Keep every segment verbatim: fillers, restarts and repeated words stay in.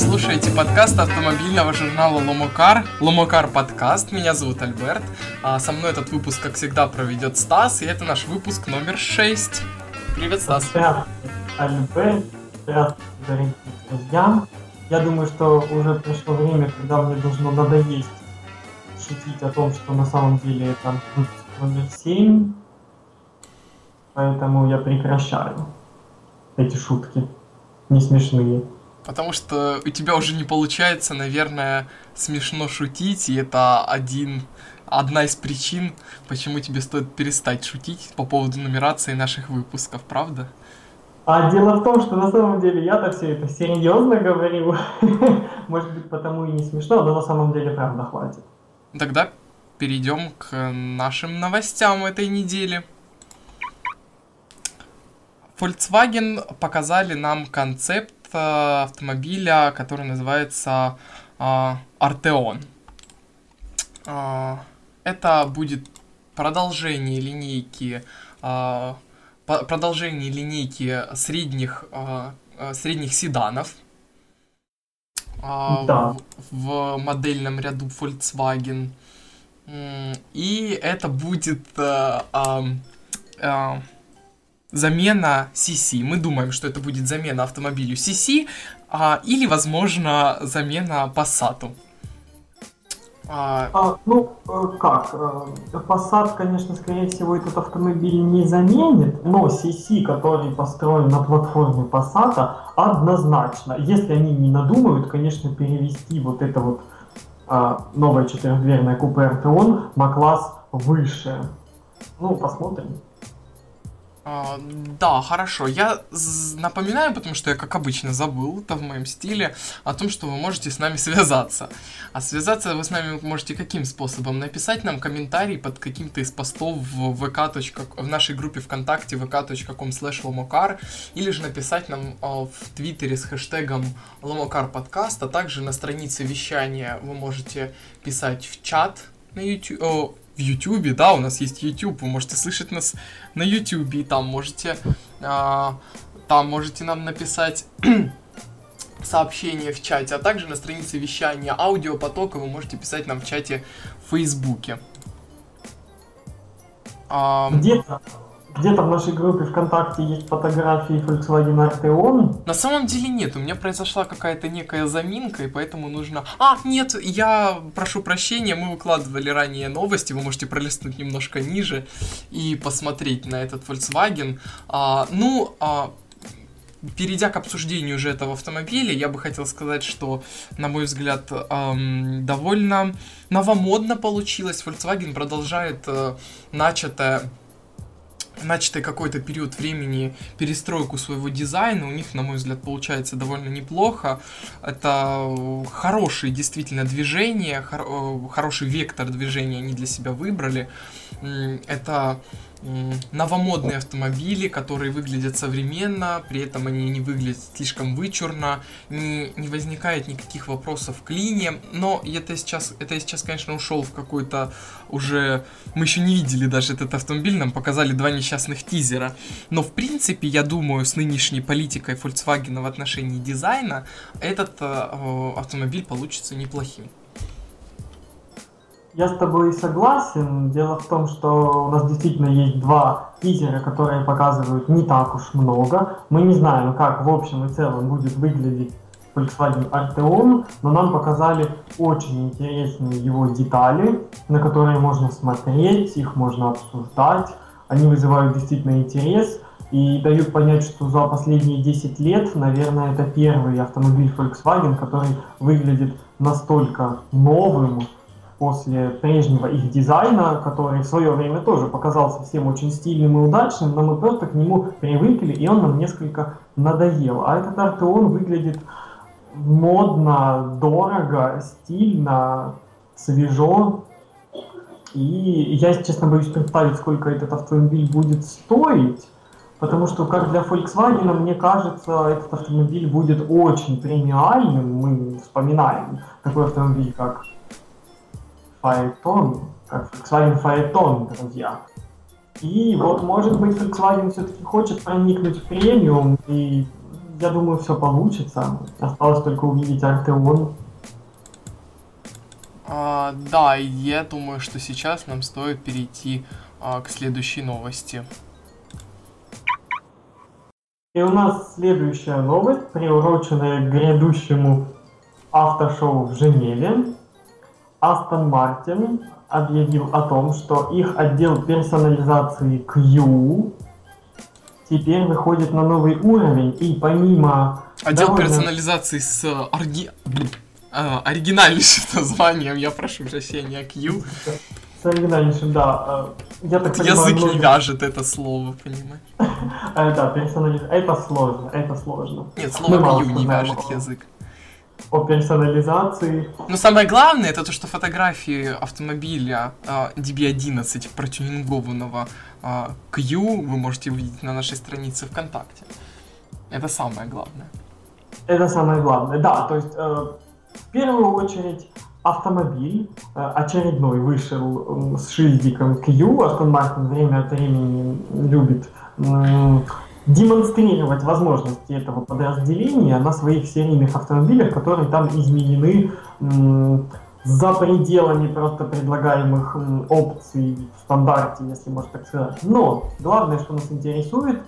слушаете подкаст автомобильного журнала Ломокар, Ломокар подкаст, меня зовут Альберт, а со мной этот выпуск, как всегда, проведет Стас, и это наш выпуск номер шесть. Привет, Стас. Привет, Альберт, привет, дорогие друзья. Я думаю, что уже пришло время, когда мне должно надоесть шутить о том, что на самом деле это выпуск номер семь, поэтому я прекращаю эти шутки, не смешные. Потому что у тебя уже не получается, наверное, смешно шутить, и это один, одна из причин, почему тебе стоит перестать шутить по поводу нумерации наших выпусков, правда? А дело в том, что на самом деле я-то все это серьезно говорю, может быть, потому и не смешно, но на самом деле правда хватит. Тогда перейдем к нашим новостям этой недели. Volkswagen показали нам концепт автомобиля, который называется Артеон. Uh, uh, это будет продолжение линейки, uh, по- продолжение линейки средних, uh, средних седанов uh, да. в, в модельном ряду Volkswagen. Mm, и это будет Uh, uh, uh, замена си си. Мы думаем, что это будет замена автомобилю си си, а, или, возможно, замена Passat. А... А, ну, как? Passat, конечно, скорее всего, этот автомобиль не заменит, но си си, который построен на платформе Passat, однозначно. Если они не надумают, конечно, перевести вот это вот а, новое четырехдверное купе Артеон на класс выше. Ну, посмотрим. Uh, да, хорошо. Я з- напоминаю, потому что я, как обычно, забыл, это в моем стиле, о том, что вы можете с нами связаться. А связаться вы с нами можете каким способом? Написать нам комментарий под каким-то из постов в, ВК. в нашей группе ВКонтакте вэ ка точка ком слэш ломокар, или же написать нам uh, в Твиттере с хэштегом ломокарподкаст, а также на странице вещания вы можете писать в чат на YouTube. Uh, В Ютубе, да, у нас есть Ютуб, вы можете слышать нас на Ютубе, и там можете, а, там можете нам написать сообщение в чате, а также на странице вещания аудиопотока вы можете писать нам в чате в Фейсбуке. А, где-то, где-то в нашей группе ВКонтакте есть фотографии Volkswagen Артеон. На самом деле нет, у меня произошла какая-то некая заминка, и поэтому нужно... А, нет, я прошу прощения, мы выкладывали ранее новости, вы можете пролистнуть немножко ниже и посмотреть на этот Volkswagen. А, ну... А... Перейдя к обсуждению уже этого автомобиля, я бы хотел сказать, что, на мой взгляд, эм, довольно новомодно получилось. Volkswagen продолжает э, начатое, начатый какой-то период времени перестройку своего дизайна. У них, на мой взгляд, получается довольно неплохо. Это хорошие действительно движения, хор- хороший вектор движения они для себя выбрали. Это новомодные автомобили, которые выглядят современно, при этом они не выглядят слишком вычурно, не, не возникает никаких вопросов к линии, но это сейчас, это сейчас, конечно, ушел в какой-то уже... Мы еще не видели даже этот автомобиль, нам показали два несчастных тизера, но в принципе, я думаю, с нынешней политикой Volkswagen в отношении дизайна этот э, автомобиль получится неплохим. Я с тобой согласен. Дело в том, что у нас действительно есть два тизера, которые показывают не так уж много. Мы не знаем, как в общем и целом будет выглядеть Volkswagen Артеон, но нам показали очень интересные его детали, на которые можно смотреть, их можно обсуждать. Они вызывают действительно интерес и дают понять, что за последние десять лет, наверное, это первый автомобиль Volkswagen, который выглядит настолько новым, после прежнего их дизайна, который в свое время тоже показался всем очень стильным и удачным, но мы просто к нему привыкли, и он нам несколько надоел. А этот Артеон выглядит модно, дорого, стильно, свежо. И я, если честно, боюсь представить, сколько этот автомобиль будет стоить, потому что, как для Volkswagen, мне кажется, этот автомобиль будет очень премиальным. Мы вспоминаем такой автомобиль, как Phaeton, как Volkswagen Phaeton, друзья. И вот, может быть, Volkswagen все-таки хочет проникнуть в премиум и я думаю, все получится. Осталось только увидеть Артеон. А, да, я думаю, что сейчас нам стоит перейти а, к следующей новости. И у нас следующая новость, приуроченная к грядущему автошоу в Женеве. Астон Мартин объявил о том, что их отдел персонализации Q теперь выходит на новый уровень, и помимо... Отдел довольно... персонализации с орги... а, оригинальнейшим названием, я прошу прощения, Q. С оригинальнейшим, да. Я так понимаю, язык много... не вяжет это слово, понимаешь? Да, персонализация. Это сложно, это сложно. Нет, слово Q не вяжет язык. О персонализации. Но самое главное, это то, что фотографии автомобиля ди би одиннадцать протюнингованного Q вы можете увидеть на нашей странице ВКонтакте. Это самое главное. Это самое главное, да. То есть, в первую очередь, автомобиль очередной вышел с шильдиком Q. Астон Мартин время от времени любит демонстрировать возможности этого подразделения на своих серийных автомобилях, которые там изменены м- за пределами просто предлагаемых м- опций в стандарте, если можно так сказать. Но главное, что нас интересует,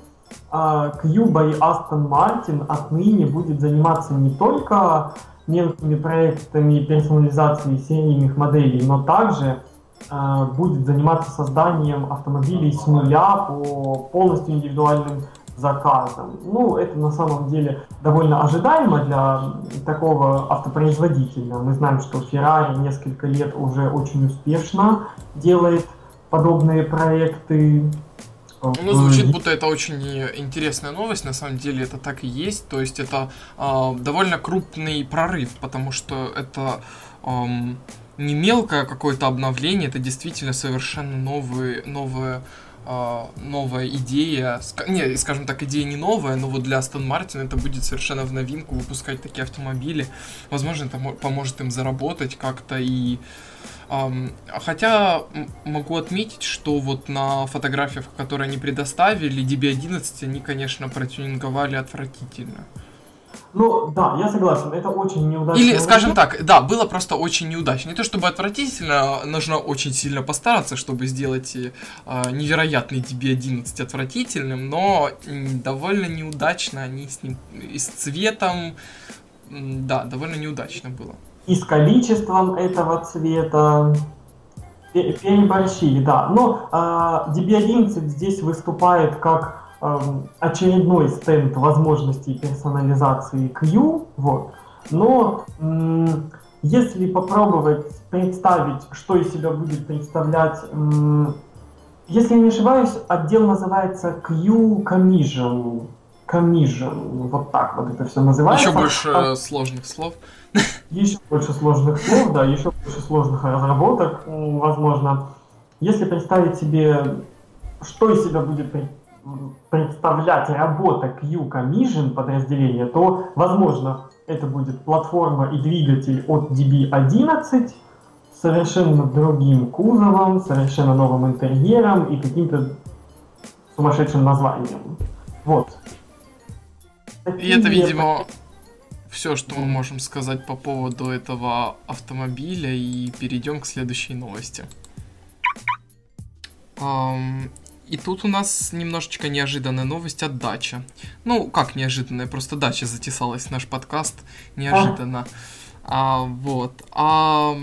а, Q by Aston Martin отныне будет заниматься не только мелкими проектами персонализации серийных моделей, но также а, будет заниматься созданием автомобилей с нуля по полностью индивидуальным заказом. Ну, это на самом деле довольно ожидаемо для такого автопроизводителя. Мы знаем, что Ferrari несколько лет уже очень успешно делает подобные проекты. Ну, звучит, будто это очень интересная новость, на самом деле это так и есть, то есть это э, довольно крупный прорыв, потому что это э, не мелкое какое-то обновление, это действительно совершенно новые, новые новая идея, не, скажем так, идея не новая, но вот для Aston Martin это будет совершенно в новинку выпускать такие автомобили. Возможно, это поможет им заработать как-то и... Эм, хотя могу отметить, что вот на фотографиях, которые они предоставили, ди би одиннадцать они, конечно, протюнинговали отвратительно. Ну, да, я согласен, это очень неудачно. Или, скажем так, да, было просто очень неудачно. Не то чтобы отвратительно, нужно очень сильно постараться, чтобы сделать э, невероятный ди би одиннадцать отвратительным, но довольно неудачно они с ним, и с цветом, да, довольно неудачно было. И с количеством этого цвета переборщили, да. Но э, ди би одиннадцать здесь выступает как... очередной стенд возможностей персонализации Q, вот. Но м- если попробовать представить, что из себя будет представлять, м- если не ошибаюсь, отдел называется Q Commission, Commission, вот так вот это все называется. Еще больше а, сложных слов. Еще больше сложных слов, да, еще больше сложных разработок, возможно. Если представить себе, что из себя будет представлять, представлять работа Q Commission подразделения, то, возможно, это будет платформа и двигатель от ди би одиннадцать с совершенно другим кузовом, совершенно новым интерьером и каким-то сумасшедшим названием. Вот. Такие и это, видимо, все, что мы можем сказать по поводу этого автомобиля, и перейдем к следующей новости. Um... И тут у нас немножечко неожиданная новость от Dacia. Ну, как неожиданная, просто Dacia затесалась в наш подкаст неожиданно. А, вот. А,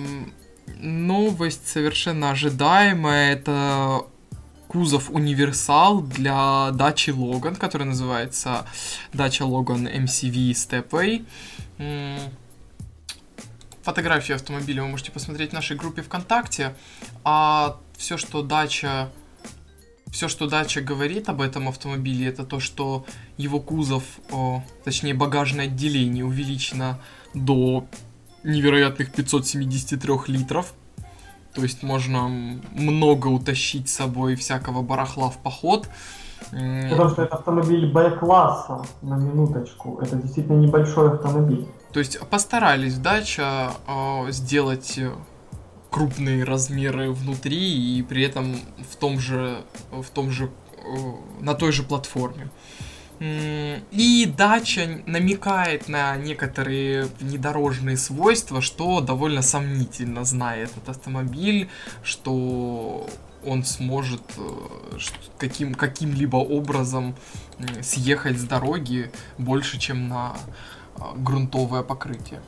новость совершенно ожидаемая. Это кузов универсал для Dacia Logan, который называется Dacia Logan эм си ви Stepway. Фотографии автомобиля вы можете посмотреть в нашей группе ВКонтакте. А все, что Dacia... Все, что Dacia говорит об этом автомобиле, это то, что его кузов, о, точнее багажное отделение, увеличено до невероятных пятьсот семьдесят три литров. То есть можно много утащить с собой всякого барахла в поход. Потому что это автомобиль Б-класса, на минуточку. Это действительно небольшой автомобиль. То есть постарались Dacia о, сделать... крупные размеры внутри и при этом в том же, в том же, на той же платформе. И Dacia намекает на некоторые внедорожные свойства, что довольно сомнительно, зная этот автомобиль, что он сможет каким, каким-либо образом съехать с дороги больше, чем на грунтовое покрытие.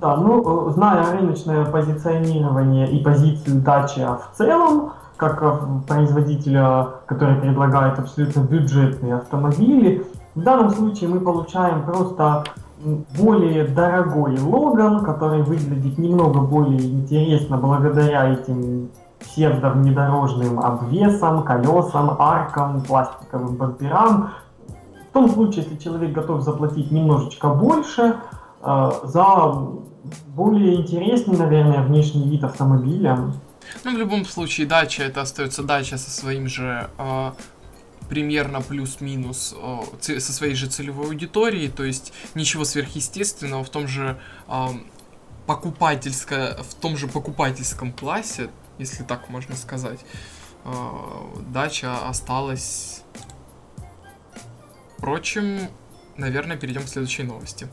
Да, ну, зная рыночное позиционирование и позицию Dacia в целом, как производителя, который предлагает абсолютно бюджетные автомобили, в данном случае мы получаем просто более дорогой Логан, который выглядит немного более интересно благодаря этим псевдовнедорожным обвесам, колесам, аркам, пластиковым бамперам. В том случае, если человек готов заплатить немножечко больше э, за более интересный, наверное, внешний вид автомобиля. Ну, в любом случае, Dacia, это остается Dacia со своим же э, примерно плюс-минус, э, со своей же целевой аудиторией, то есть ничего сверхъестественного в том же, э, покупательско, в том же покупательском классе, если так можно сказать, э, Dacia осталась. Впрочем, наверное, перейдем к следующей новости.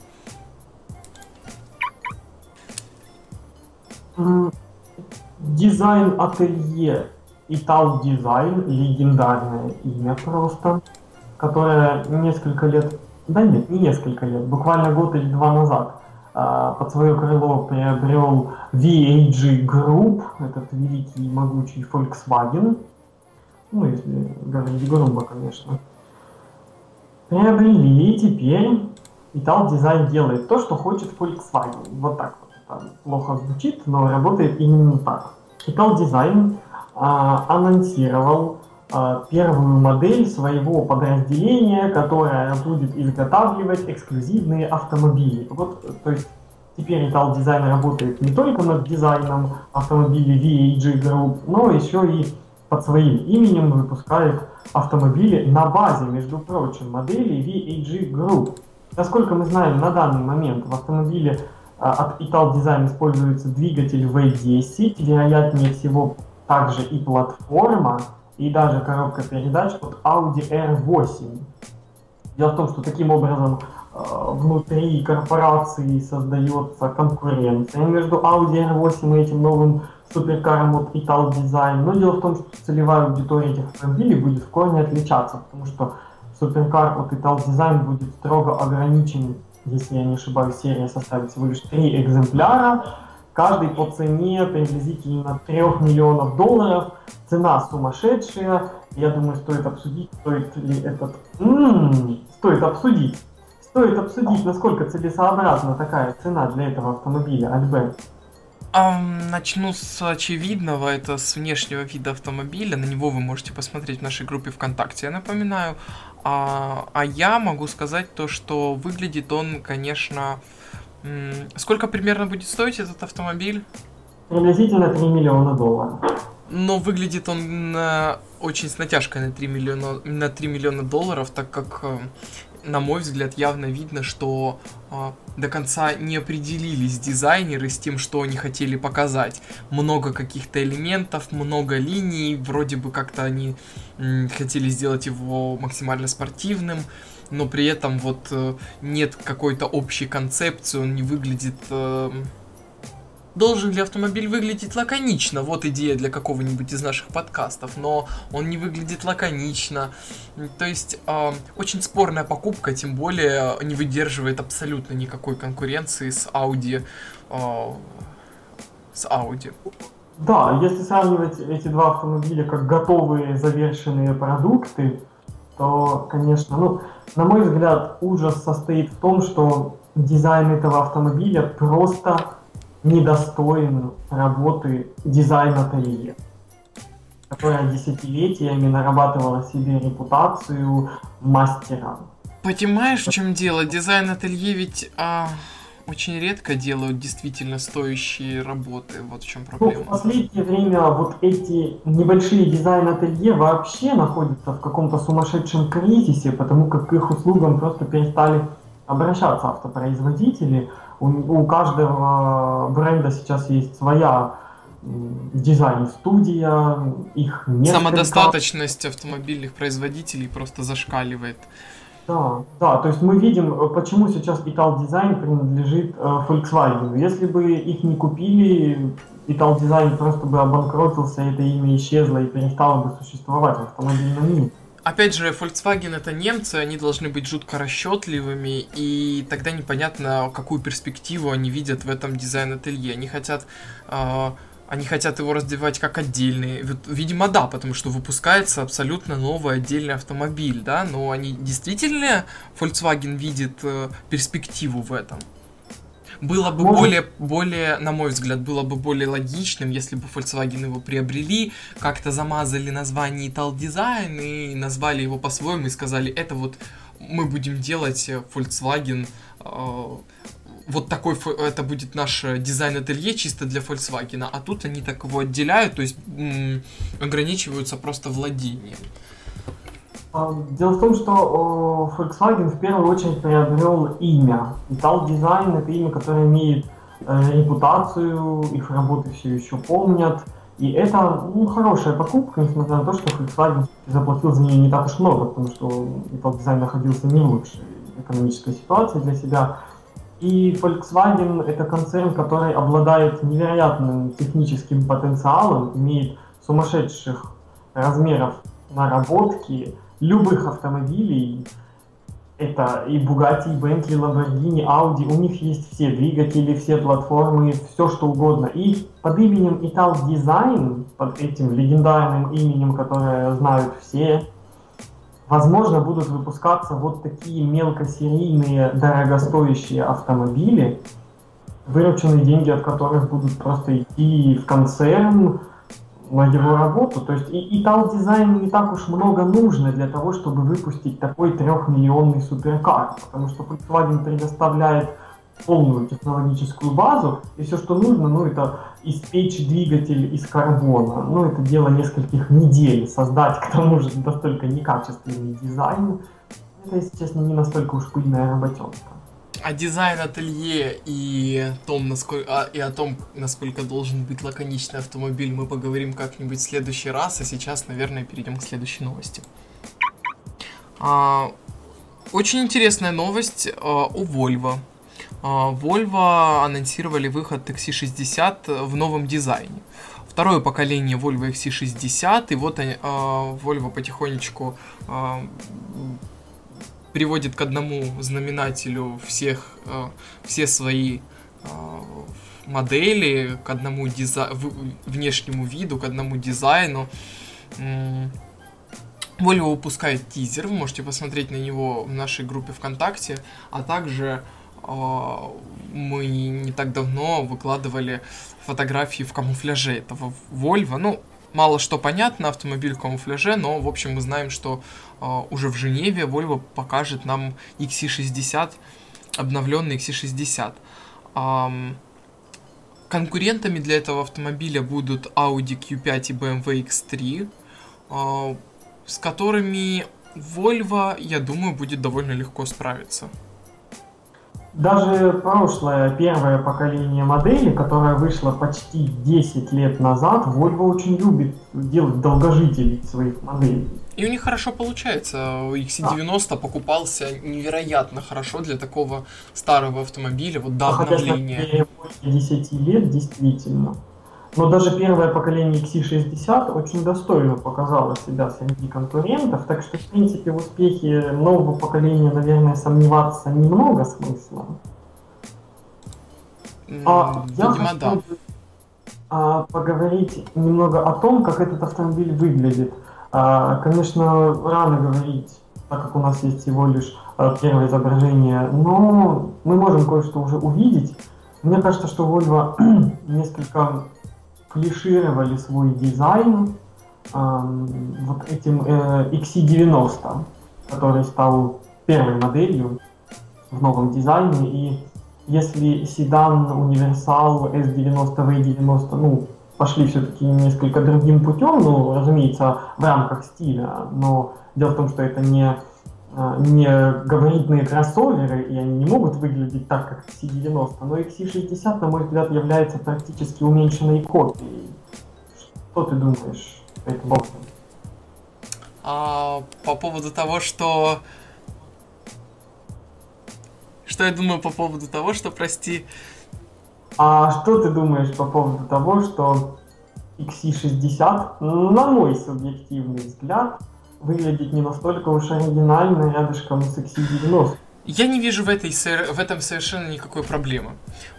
Mm. Дизайн-ателье Italdesign, легендарное имя просто, которое несколько лет, да нет, не несколько лет, буквально год или два назад э, под свое крыло приобрел ви эй джи Group, этот великий и могучий Volkswagen, ну если говорить грубо, конечно, приобрели, и теперь Italdesign делает то, что хочет Volkswagen, вот так вот. Плохо звучит, но работает именно так. Italdesign а, анонсировал а, первую модель своего подразделения, которая будет изготавливать эксклюзивные автомобили. Вот, то есть теперь Italdesign работает не только над дизайном автомобилей ви эй джи Group, но еще и под своим именем выпускает автомобили на базе, между прочим, моделей ви эй джи Group. Насколько мы знаем, на данный момент в автомобиле от Italdesign используется двигатель ви десять, вероятнее всего также и платформа, и даже коробка передач от Audi эр восемь. Дело в том, что таким образом внутри корпорации создается конкуренция между Audi эр восемь и этим новым суперкаром от Italdesign. Но дело в том, что целевая аудитория этих автомобилей будет в корне отличаться, потому что суперкар от Italdesign будет строго ограничен. Если я не ошибаюсь, серия составит всего лишь три экземпляра, каждый по цене приблизительно три миллиона долларов. Цена сумасшедшая. Я думаю, стоит обсудить, стоит ли этот... М-м-м, стоит обсудить. Стоит обсудить, насколько целесообразна такая цена для этого автомобиля, Альберт. Начну с очевидного, это с внешнего вида автомобиля, на него вы можете посмотреть в нашей группе ВКонтакте, я напоминаю. А, а я могу сказать то, что выглядит он, конечно... Сколько примерно будет стоить этот автомобиль? Приблизительно три миллиона долларов. Но выглядит он очень с натяжкой на три миллиона, на три миллиона долларов, так как... На мой взгляд, явно видно, что э, до конца не определились дизайнеры с тем, что они хотели показать. Много каких-то элементов, много линий, вроде бы как-то они э, хотели сделать его максимально спортивным, но при этом вот э, нет какой-то общей концепции, он не выглядит... Э, Должен ли автомобиль выглядеть лаконично? Вот идея для какого-нибудь из наших подкастов, но он не выглядит лаконично. То есть э, очень спорная покупка, тем более не выдерживает абсолютно никакой конкуренции с Audi. Э, с Audi. Да, если сравнивать эти два автомобиля как готовые завершенные продукты, то, конечно, ну, на мой взгляд, ужас состоит в том, что дизайн этого автомобиля просто... недостоин работы дизайн-ателье, которая десятилетиями нарабатывала себе репутацию мастера. Понимаешь, в чем дело? Дизайн-ателье ведь а, очень редко делают действительно стоящие работы. Вот в чем проблема. Ну, в последнее время вот эти небольшие дизайн-ателье вообще находятся в каком-то сумасшедшем кризисе, потому как к их услугам просто перестали обращаться автопроизводители. У каждого бренда сейчас есть своя дизайн-студия, их несколько. Самодостаточность автомобильных производителей просто зашкаливает. Да, да, то есть мы видим, почему сейчас Italdesign принадлежит э, Volkswagen. Если бы их не купили, Italdesign просто бы обанкротился, это имя исчезло и перестало бы существовать в автомобильном мире. Опять же, Volkswagen это немцы, они должны быть жутко расчетливыми, и тогда непонятно, какую перспективу они видят в этом дизайн-ателье. Они хотят... Э, Они хотят его развивать как отдельный. Видимо, да, потому что выпускается абсолютно новый отдельный автомобиль, да, но они действительно, Volkswagen видит э, перспективу в этом. Было бы более, более, на мой взгляд, было бы более логичным, если бы Volkswagen его приобрели, как-то замазали название Italdesign и назвали его по-своему и сказали, это вот мы будем делать Volkswagen... Э, Вот такой, это будет наш дизайн-ателье чисто для Volkswagen, а тут они так его отделяют, то есть м- ограничиваются просто владением. Дело в том, что Volkswagen в первую очередь приобрел имя. Italdesign — это имя, которое имеет репутацию, их работы все еще помнят. И это, ну, хорошая покупка, несмотря на то, что Volkswagen заплатил за нее не так уж много, потому что Italdesign находился не в лучшей экономической ситуации для себя. И Volkswagen — это концерн, который обладает невероятным техническим потенциалом, имеет сумасшедших размеров наработки любых автомобилей. Это и Bugatti, и Bentley, Lamborghini, Audi. У них есть все двигатели, все платформы, все что угодно. И под именем Italdesign, под этим легендарным именем, которое знают все, возможно, будут выпускаться вот такие мелкосерийные, дорогостоящие автомобили, вырученные деньги от которых будут просто идти в концерн на его работу. То есть и Italdesign не так уж много нужно для того, чтобы выпустить такой трехмиллионный суперкар, потому что Volkswagen предоставляет полную технологическую базу, и все, что нужно, ну, это испечь двигатель из карбона. Ну, это дело нескольких недель, создать, к тому же, настолько некачественный дизайн. Это, если честно, не настолько уж пыльная работенка. О дизайн-ателье и, том, насколько, и о том, насколько должен быть лаконичный автомобиль, мы поговорим как-нибудь в следующий раз, а сейчас, наверное, перейдем к следующей новости. А, очень интересная новость а, о Volvo. Volvo анонсировали выход икс си шестьдесят в новом дизайне. Второе поколение Volvo икс си шестьдесят, и вот э, Volvo потихонечку э, приводит к одному знаменателю всех, э, все свои э, модели, к одному дизай- внешнему виду, к одному дизайну. Volvo выпускает тизер, вы можете посмотреть на него в нашей группе ВКонтакте, а также... Мы не так давно выкладывали фотографии в камуфляже этого Volvo. Ну, мало что понятно, автомобиль в камуфляже, но, в общем, мы знаем, что э, уже в Женеве Volvo покажет нам икс си шестьдесят, обновленный икс си шестьдесят. Эм, конкурентами для этого автомобиля будут Audi кью пять и бэ эм вэ икс три, э, с которыми Volvo, я думаю, будет довольно легко справиться. Даже прошлое, первое поколение модели, которое вышло почти десять лет назад, Volvo очень любит делать долгожителей своих моделей. И у них хорошо получается. икс си девяносто да. покупался невероятно хорошо для такого старого автомобиля, вот до обновления. Хотя десять лет, действительно. Но даже первое поколение икс си шестьдесят очень достойно показало себя среди конкурентов, так что, в принципе, в успехе нового поколения, наверное, сомневаться немного смысла. Mm, а, видимо, я хотел бы, да. поговорить немного о том, как этот автомобиль выглядит. Конечно, рано говорить, так как у нас есть всего лишь первое изображение, но мы можем кое-что уже увидеть. Мне кажется, что Volvo несколько... клишировали свой дизайн э, вот этим э, икс си девяносто, который стал первой моделью в новом дизайне. И если седан, универсал, эс девяносто, ви девяносто, ну, пошли все-таки несколько другим путем, ну, разумеется, в рамках стиля, но дело в том, что это не не габаритные кроссоверы, и они не могут выглядеть так, как икс си девяносто, но икс си шестьдесят, на мой взгляд, является практически уменьшенной копией. Что ты думаешь, Пейтон? А, по поводу того, что... Что я думаю по поводу того, что, прости... А что ты думаешь по поводу того, что икс си шестьдесят, на мой субъективный взгляд, выглядит не настолько уж оригинально рядышком с икс си девяносто. Я не вижу в, этой, в этом совершенно никакой проблемы,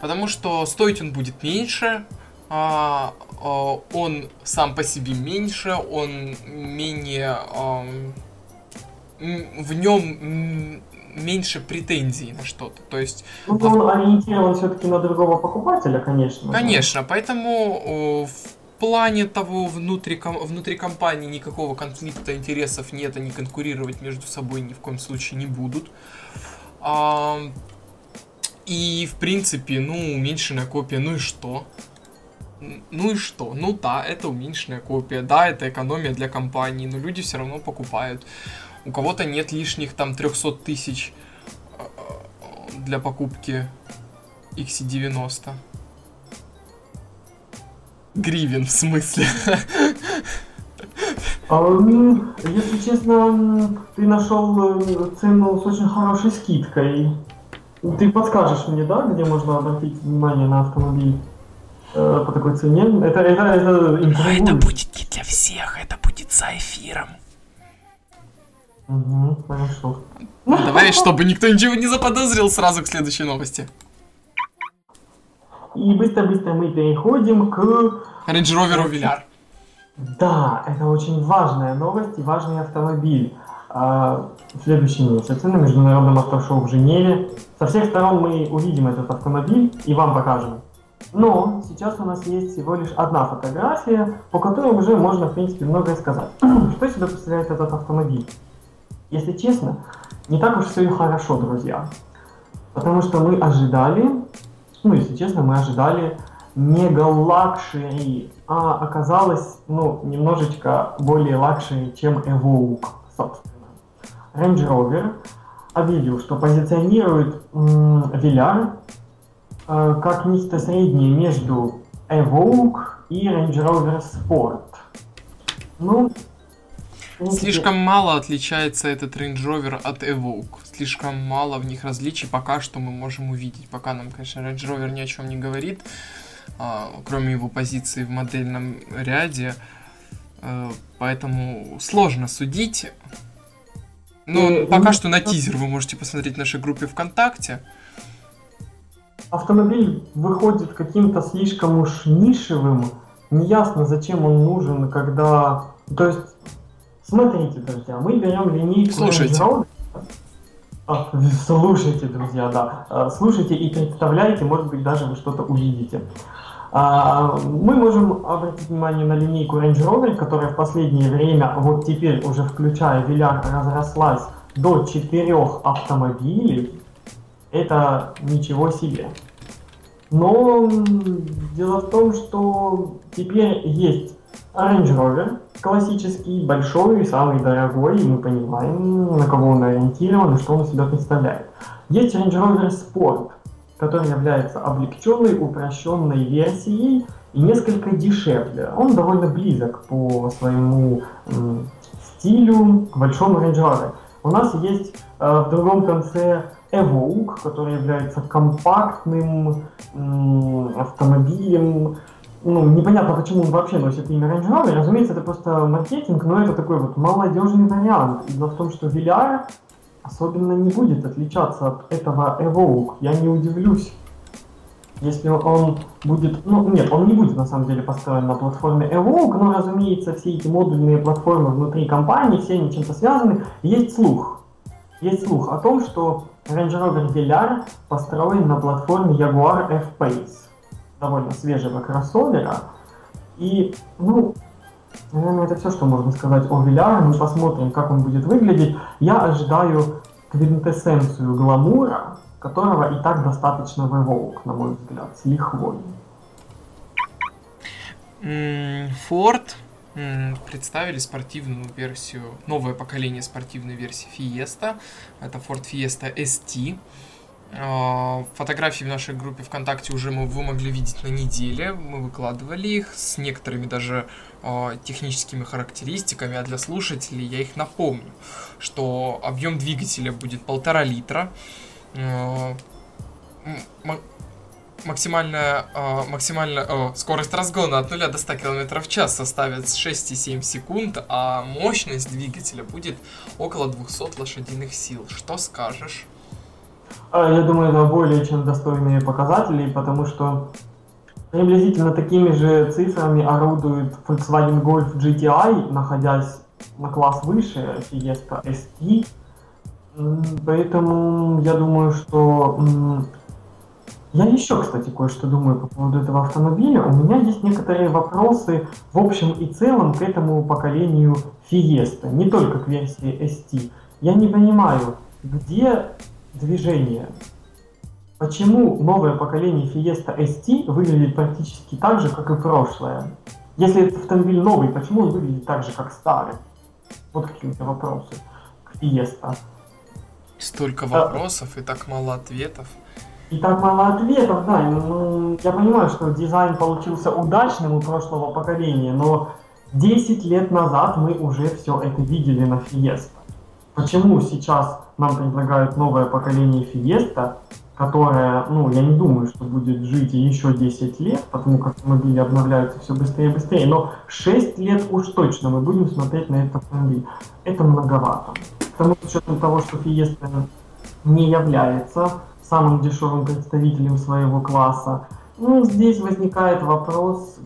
потому что стоить он будет меньше, он сам по себе меньше, он менее... в нем меньше претензий на что-то, то есть... Ну, он в... ориентирован все-таки на другого покупателя, конечно. Конечно, поэтому... В плане того, внутри, внутри компании никакого конфликта интересов нет, они конкурировать между собой ни в коем случае не будут. И, в принципе, ну, уменьшенная копия, ну и что? Ну и что? Ну да, это уменьшенная копия, да, это экономия для компании, но люди все равно покупают. У кого-то нет лишних там триста тысяч для покупки икс си девяносто. Гривен, в смысле? Если честно, ты нашел цену с очень хорошей скидкой. Ты подскажешь мне, да, где можно обратить внимание на автомобиль э, по такой цене? Это, это, это, а это будет не для всех, это будет за эфиром. Угу, хорошо. Ну, давай, чтобы никто ничего не заподозрил, сразу к следующей новости. И быстро-быстро мы переходим к... Range Rover Velar. Да, это очень важная новость и важный автомобиль. В следующем месяце на международном автошоу в Женеве. Со всех сторон мы увидим этот автомобиль и вам покажем. Но сейчас у нас есть всего лишь одна фотография, по которой уже можно, в принципе, многое сказать. Что себе представляет этот автомобиль? Если честно, не так уж все и хорошо, друзья. Потому что мы ожидали... Ну, если честно, мы ожидали мега-лакшери, а оказалось, ну, немножечко более лакшери, чем Evoque, собственно. Range Rover объявил, что позиционирует м- Velar э, как нечто среднее между Evoque и Range Rover Sport. Ну, слишком мало отличается этот Range Rover от Evoque. Слишком мало в них различий пока что мы можем увидеть. Пока нам, конечно, Range Rover ни о чем не говорит, а, кроме его позиции в модельном ряде. А, поэтому сложно судить. Но пока что на тизер вы можете посмотреть в нашей группе ВКонтакте. Автомобиль выходит каким-то слишком уж нишевым. Неясно, зачем он нужен, когда... То есть... Смотрите, друзья, мы берем линейку... Слушайте. Range Rover. А, слушайте, друзья, да. А, слушайте и представляете, может быть, даже вы что-то увидите. А, мы можем обратить внимание на линейку Range Rover, которая в последнее время, вот теперь уже включая Velar, разрослась до четырех автомобилей. Это ничего себе. Но дело в том, что теперь есть Range Rover классический, большой, самый дорогой, и мы понимаем, на кого он ориентирован и что он из себя представляет. Есть Range Rover Sport, который является облегченной, упрощенной версией и несколько дешевле. Он довольно близок по своему м, стилю к большому Range Rover. У нас есть э, в другом конце Evoque, который является компактным м, автомобилем. Ну, непонятно, почему он вообще носит имя Range Rover. Разумеется, это просто маркетинг, но это такой вот молодежный вариант. И дело в том, что Velar особенно не будет отличаться от этого Evoque. Я не удивлюсь, если он будет... Ну, нет, он не будет, на самом деле, построен на платформе Evoque, но, разумеется, все эти модульные платформы внутри компании, все они чем-то связаны. Есть слух. Есть слух о том, что Range Rover Velar построен на платформе Jaguar F-Pace. Довольно свежего кроссовера. И, ну, наверное, это все, что можно сказать о Velar. Мы посмотрим, как он будет выглядеть. Я ожидаю квинтэссенцию гламура, которого и так достаточно в Evoque, на мой взгляд, с лихвой. Ford представили спортивную версию, новое поколение спортивной версии Fiesta. Это Ford Fiesta эс ти. Фотографии в нашей группе ВКонтакте уже мы, вы могли видеть на неделе. Мы выкладывали их с некоторыми даже э, техническими характеристиками. А для слушателей я их напомню, что объем двигателя будет полтора литра. Э, м- максимальная, э, максимальная э, скорость разгона от нуля до ста километров в час составит шесть целых семь десятых секунд, а мощность двигателя будет около двухсот лошадиных сил. Что скажешь? Я думаю, это более чем достойные показатели, потому что приблизительно такими же цифрами орудует Volkswagen Golf джи ти ай, находясь на класс выше Fiesta эс ти. Поэтому я думаю, что... Я еще, кстати, кое-что думаю по поводу этого автомобиля. У меня есть некоторые вопросы в общем и целом к этому поколению Fiesta, не только к версии эс ти. Я не понимаю, где... движение. Почему новое поколение Fiesta эс ти выглядит практически так же, как и прошлое? Если этот автомобиль новый, почему он выглядит так же, как старый? Вот какие-то вопросы к Fiesta. Столько вопросов да. И так мало ответов. И так мало ответов, да. Ну, я понимаю, что дизайн получился удачным у прошлого поколения, но десять лет назад мы уже все это видели на Fiesta. Почему сейчас нам предлагают новое поколение Fiesta, которое, ну, я не думаю, что будет жить еще десять лет, потому как автомобили обновляются все быстрее и быстрее, но шесть лет уж точно мы будем смотреть на этот автомобиль. Это многовато. Потому что с учетом того, что Fiesta не является самым дешевым представителем своего класса, ну, здесь возникает вопрос,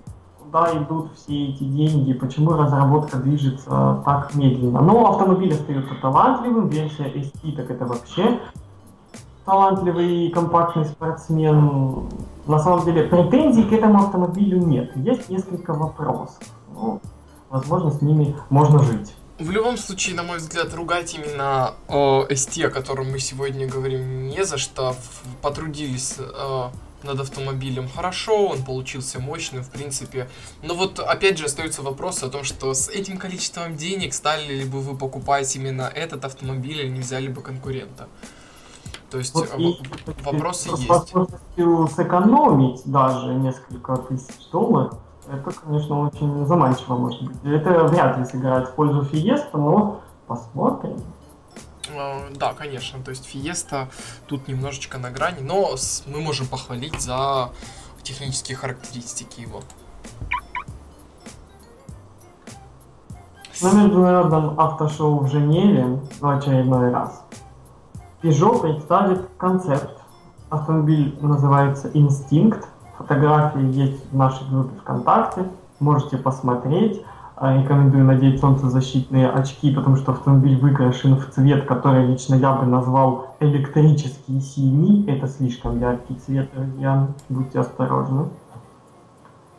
куда идут все эти деньги, почему разработка движется так медленно. Но автомобиль остается талантливым, версия эс ти, так это вообще талантливый и компактный спортсмен. На самом деле претензий к этому автомобилю нет, есть несколько вопросов, ну, возможно, с ними можно жить. В любом случае, на мой взгляд, ругать именно э, эс ти, о котором мы сегодня говорим, не за что. Потрудились... Э... над автомобилем хорошо, он получился мощным, в принципе. Но вот опять же остается вопрос о том, что с этим количеством денег стали ли бы вы покупать именно этот автомобиль или не взяли бы конкурента. То есть вот в- вопросы есть. С возможностью сэкономить даже несколько тысяч долларов, это, конечно, очень заманчиво может быть. Это вряд ли сыграет в пользу Fiesta, но посмотрим. Да, конечно, то есть Fiesta тут немножечко на грани, но мы можем похвалить за технические характеристики его. На международном автошоу в Женеве в очередной раз Peugeot представит концепт. Автомобиль называется Instinct. Фотографии есть в нашей группе ВКонтакте, можете посмотреть. Рекомендую надеть солнцезащитные очки, потому что автомобиль выкрашен в цвет, который лично я бы назвал электрический синий. Это слишком яркий цвет, друзья. Будьте осторожны.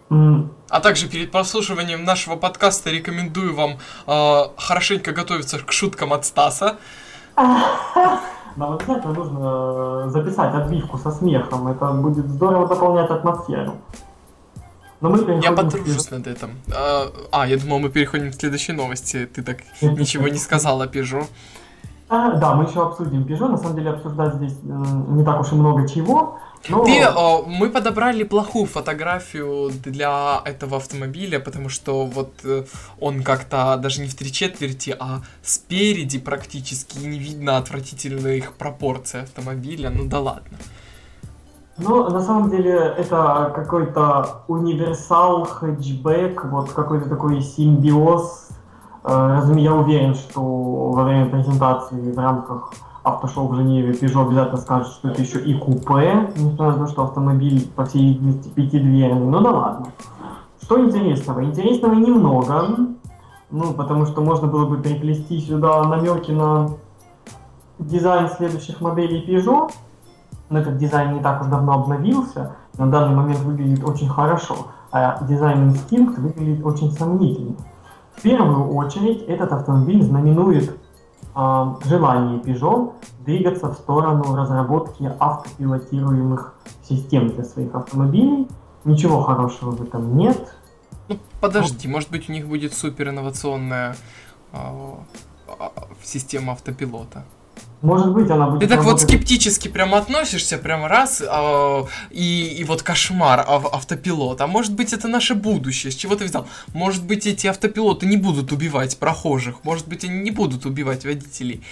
А также перед прослушиванием нашего подкаста рекомендую вам э, хорошенько готовиться к шуткам от Стаса. Нам обязательно нужно записать отбивку со смехом. Это будет здорово дополнять атмосферу. Я потружусь над этим. А, а, я думал, мы переходим к следующей новости. Ты так ничего не сказала о Peugeot. А, да, мы еще обсудим Peugeot. На самом деле обсуждать здесь э, не так уж и много чего. Но... Ты, э, мы подобрали плохую фотографию для этого автомобиля, потому что вот э, он как-то даже не в три четверти, а спереди практически не видно отвратительных пропорций автомобиля. Ну да ладно. Ну, на самом деле, это какой-то универсал, хэтчбэк, вот какой-то такой симбиоз. Разумею, я уверен, что во время презентации в рамках автошоу в Женеве Peugeot обязательно скажет, что это еще и купе, несмотря на то, что автомобиль, по всей видимости, пятидверный. Ну да ладно. Что интересного? Интересного немного, ну, потому что можно было бы переплести сюда намеки на дизайн следующих моделей Peugeot. Но этот дизайн не так уж давно обновился, на данный момент выглядит очень хорошо, а дизайн Instinct выглядит очень сомнительно. В первую очередь этот автомобиль знаменует э, желание Peugeot двигаться в сторону разработки автопилотируемых систем для своих автомобилей. Ничего хорошего в этом нет, Ну, подожди, может быть, у них будет супер инновационная э, система автопилота. Может быть, она будет... Ты так работать... вот скептически прямо относишься, прямо раз, э, и, и вот кошмар ав- автопилот. А может быть, это наше будущее, с чего ты взял? Может быть, эти автопилоты не будут убивать прохожих, может быть, они не будут убивать водителей.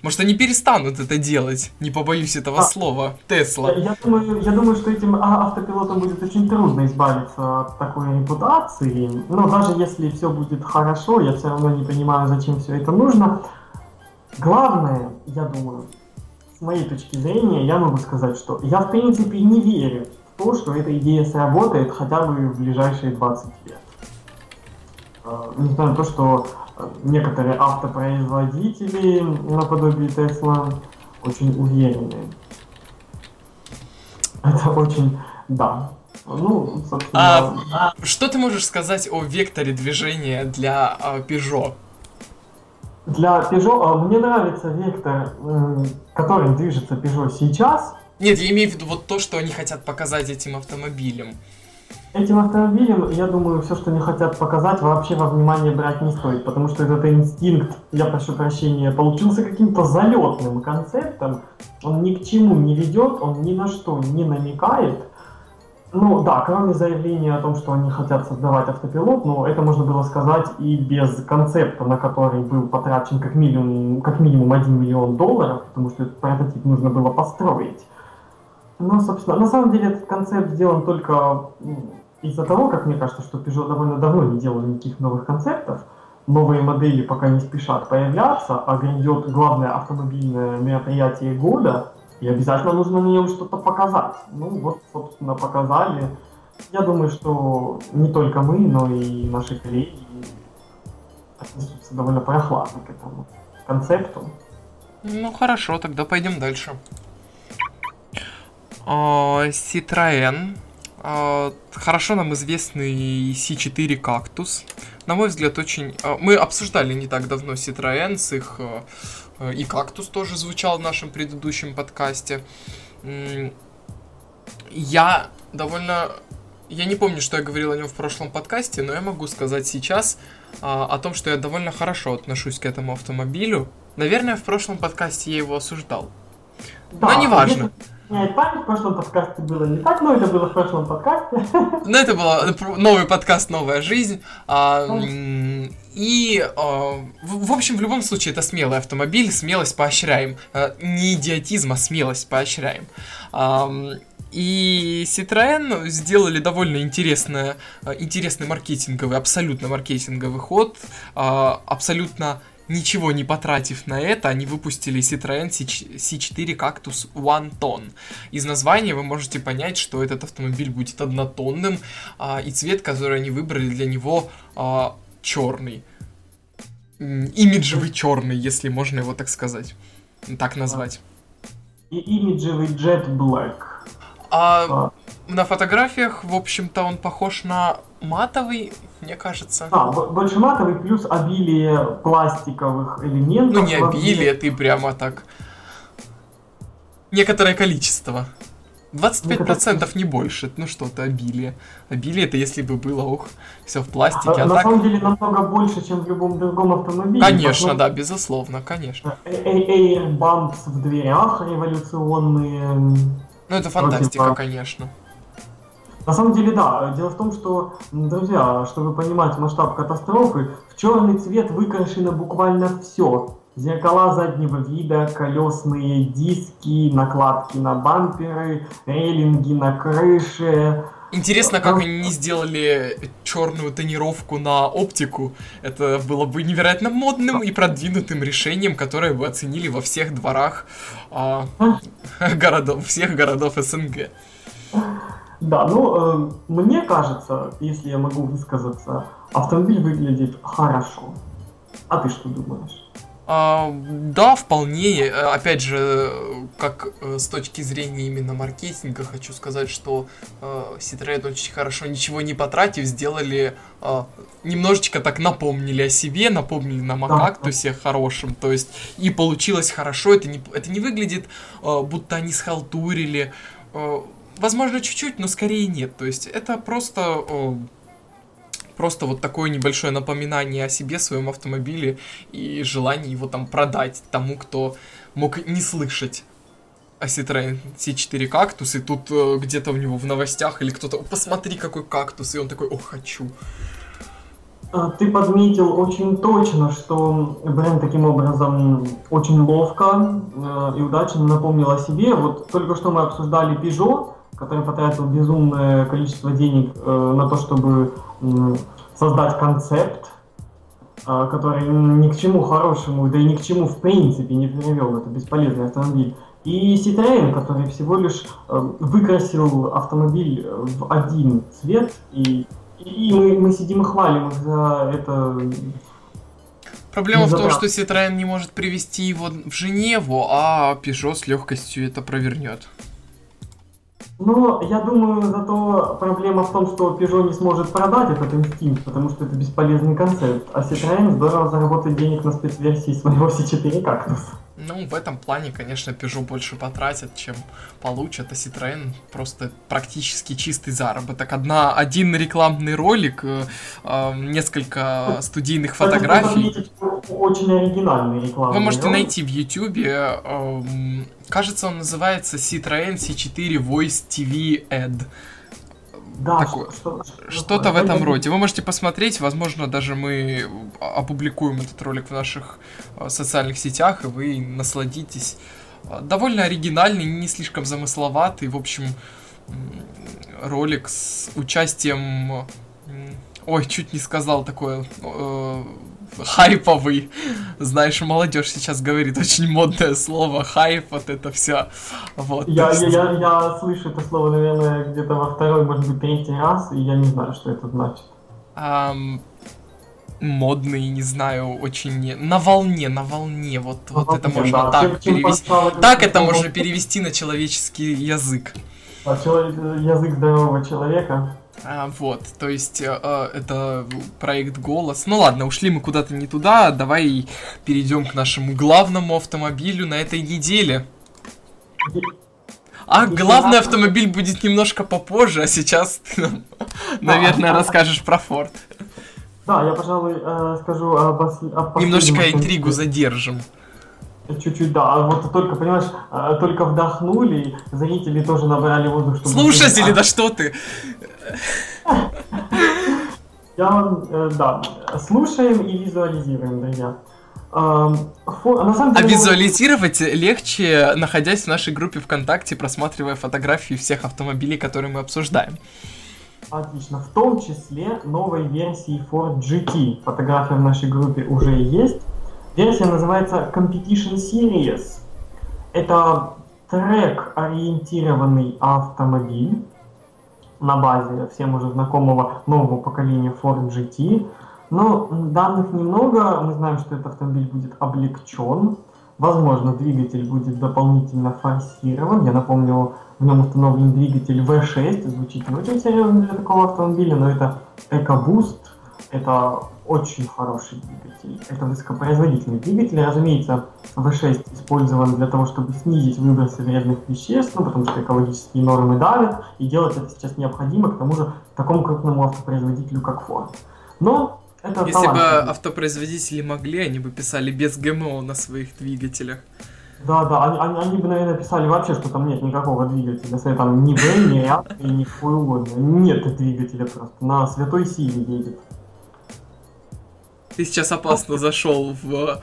Может, они перестанут это делать, не побоюсь этого а, слова, Тесла. Я, я, думаю, я думаю, что этим автопилотам будет очень трудно избавиться от такой репутации, но даже если все будет хорошо, я все равно не понимаю, зачем все это нужно. Главное, я думаю, с моей точки зрения, я могу сказать, что я в принципе не верю в то, что эта идея сработает хотя бы в ближайшие двадцать лет. Несмотря на то, что некоторые автопроизводители, наподобие Tesla, очень уверены. Это очень... да. Ну, собственно... А, да. Что ты можешь сказать о векторе движения для а, Peugeot? Для Peugeot... Мне нравится вектор, которым движется Peugeot сейчас. Нет, я имею в виду вот то, что они хотят показать этим автомобилем. Этим автомобилем, я думаю, все, что они хотят показать, вообще во внимание брать не стоит, потому что этот инстинкт, я прошу прощения, получился каким-то залетным концептом, он ни к чему не ведет, он ни на что не намекает. Ну да, кроме заявления о том, что они хотят создавать автопилот, но это можно было сказать и без концепта, на который был потрачен как минимум, как минимум один миллион долларов, потому что этот прототип нужно было построить. Ну, собственно, на самом деле этот концепт сделан только из-за того, как мне кажется, что Peugeot довольно давно не делал никаких новых концептов. Новые модели пока не спешат появляться, а грядет главное автомобильное мероприятие года, и обязательно нужно на нем что-то показать. Ну вот, собственно, показали. Я думаю, что не только мы, но и наши коллеги отнесутся довольно прохладно к этому концепту. Ну хорошо, тогда пойдем дальше. Citroën, хорошо нам известный си четыре Cactus. На мой взгляд, очень... Мы обсуждали не так давно Citroën с их... И Cactus тоже звучал в нашем предыдущем подкасте. Я довольно... Я не помню, что я говорил о нем в прошлом подкасте, но я могу сказать сейчас о том, что я довольно хорошо отношусь к этому автомобилю. Наверное, в прошлом подкасте я его осуждал. Но неважно. Память в прошлом подкасте было не так, но это было в прошлом подкасте. Ну, это был новый подкаст «Новая жизнь». А, и, а, в, в общем, в любом случае, это смелый автомобиль, смелость поощряем. А, не идиотизм, а смелость поощряем. А, и Citroën сделали довольно интересное, интересный маркетинговый, абсолютно маркетинговый ход, а, абсолютно... Ничего не потратив на это, они выпустили Citroën си четыре Cactus One Ton. Из названия вы можете понять, что этот автомобиль будет однотонным, а, и цвет, который они выбрали для него, а, черный. Имиджевый черный, если можно его так сказать, так назвать. И имиджевый Jet Black. А, на фотографиях, в общем-то, он похож на... матовый, мне кажется. Да, больше матовый, плюс обилие пластиковых элементов. Ну не обилие, ты прямо так. Некоторое количество. двадцать пять процентов, не больше. Ну что-то обилие. Обилие это если бы было, ох, все в пластике. А, а на так... самом деле намного больше, чем в любом другом автомобиле. Конечно, потому... да, безусловно, конечно. Airbags в дверях революционные. Ну это фантастика, против... конечно. На самом деле, да. Дело в том, что, друзья, чтобы понимать масштаб катастрофы, в черный цвет выкрашено буквально все. Зеркала заднего вида, колесные диски, накладки на бамперы, рейлинги на крыше. Интересно, как они не сделали черную тонировку на оптику. Это было бы невероятно модным и продвинутым решением, которое бы оценили во всех дворах а, городов, всех городов эс эн гэ. Да, ну, э, мне кажется, если я могу высказаться, автомобиль выглядит хорошо. А ты что думаешь? А, да, вполне. Опять же, как с точки зрения именно маркетинга, хочу сказать, что э, Citroën очень хорошо, ничего не потратив, сделали... Э, немножечко так напомнили о себе, напомнили нам о кактусе хорошем, то есть и получилось хорошо. Это не, это не выглядит, э, будто они схалтурили... Э, Возможно, чуть-чуть, но скорее нет. То есть это просто о, просто вот такое небольшое напоминание о себе, своем автомобиле и желании его там продать тому, кто мог не слышать о Citroёn си четыре кактус, и тут э, где-то у него в новостях или кто-то: посмотри, какой кактус, и он такой: о, хочу. Ты подметил очень точно, что бренд таким образом очень ловко э, и удачно напомнил о себе. Вот только что мы обсуждали Peugeot, который потратил безумное количество денег э, на то, чтобы э, создать концепт, э, который ни к чему хорошему, да и ни к чему в принципе не привел. Это бесполезный автомобиль. И Citroёn, который всего лишь э, выкрасил автомобиль в один цвет, и И мы, мы сидим и хвалим их за это. Проблема за... в том, что Citroёn не может привезти его в Женеву, а Peugeot с легкостью это провернет. Ну, я думаю, зато проблема в том, что Peugeot не сможет продать этот Instinct, потому что это бесполезный концепт, а Citroёn здорово заработает денег на спецверсии своего си четыре Cactus. Ну, в этом плане, конечно, Peugeot больше потратят, чем получат, а Citroёn просто практически чистый заработок. Одна, один рекламный ролик, э, несколько студийных фотографий. Очень оригинальные рекламы. Вы можете найти в Ютубе, э, кажется, он называется Citroёn си четыре Voice ти ви Ad. Да, такое, что, что, что-то что, в этом это... роде. Вы можете посмотреть, возможно, даже мы опубликуем этот ролик в наших социальных сетях, и вы насладитесь. Довольно оригинальный, не слишком замысловатый, в общем, ролик с участием... Ой, чуть не сказал такое... Э, хайповый. Знаешь, молодежь сейчас говорит очень модное слово хайп, вот это все. Вот. Я, есть... я, я, я слышу это слово, наверное, где-то во второй, может быть, третий раз, и я не знаю, что это значит. Эм, модный, не знаю, очень... На волне, на волне, вот, вот а, это да, можно да, так перевести. Так это можно перевести на человеческий язык. А человек, язык здорового человека... А, вот, то есть э, это проект «Голос». Ну ладно, ушли мы куда-то не туда, давай перейдем к нашему главному автомобилю на этой неделе. А главный автомобиль будет немножко попозже, а сейчас ты нам, наверное, расскажешь про Форд. Да, я, пожалуй, скажу о последнем. Немножечко интригу задержим. Чуть-чуть, да. А вот только, понимаешь, только вдохнули, зрители тоже набрали воздух, чтобы... Слушатели, да что ты! Я, да, слушаем и визуализируем, друзья. А, фо... на самом деле, а визуализировать мы... легче, находясь в нашей группе ВКонтакте, просматривая фотографии всех автомобилей, которые мы обсуждаем. Отлично. В том числе новой версии Ford джи ти. Фотография в нашей группе уже есть. Версия называется Competition Series. Это трек-ориентированный автомобиль на базе всем уже знакомого нового поколения Ford джи ти. Но данных немного. Мы знаем, что этот автомобиль будет облегчен. Возможно, двигатель будет дополнительно форсирован. Я напомню, в нем установлен двигатель ви шесть. Звучит не очень серьезно для такого автомобиля, но это EcoBoost. Это очень хороший двигатель. Это высокопроизводительный двигатель. Разумеется, ви шесть использован для того, чтобы снизить выбросы вредных веществ, ну, потому что экологические нормы давят, и делать это сейчас необходимо, к тому же, такому крупному автопроизводителю, как Ford. Но это Если талант. бы автопроизводители могли, они бы писали без ГМО на своих двигателях. Да, да, они, они, они бы, наверное, писали вообще, что там нет никакого двигателя. Если там ни В, ни реакции, ни какой угодно. Нет двигателя просто. На святой силе едет. Ты сейчас опасно зашел в